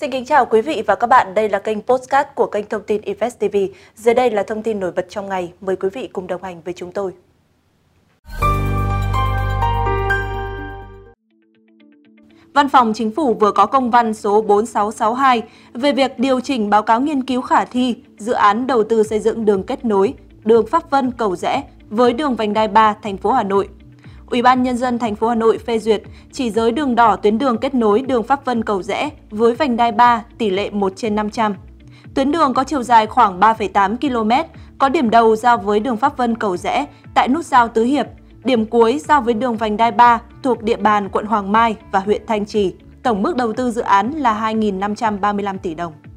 Xin kính chào quý vị và các bạn, đây là kênh podcast của kênh thông tin Invest TV. Dưới đây là thông tin nổi bật trong ngày, mời quý vị cùng đồng hành với chúng tôi. Văn phòng Chính phủ vừa có công văn số 4662 về việc điều chỉnh báo cáo nghiên cứu khả thi dự án đầu tư xây dựng đường kết nối, đường Pháp Vân Cầu Giẽ với đường Vành Đai 3 thành phố Hà Nội. Ủy ban Nhân dân Thành phố Hà Nội phê duyệt chỉ giới đường đỏ tuyến đường kết nối đường Pháp Vân Cầu Giẽ với Vành Đai 3 tỷ lệ 1/500. Tuyến đường có chiều dài khoảng 3,8 km, có điểm đầu giao với đường Pháp Vân Cầu Giẽ tại nút giao Tứ Hiệp, điểm cuối giao với đường Vành Đai 3 thuộc địa bàn quận Hoàng Mai và huyện Thanh Trì. Tổng mức đầu tư dự án là 2.535 tỷ đồng.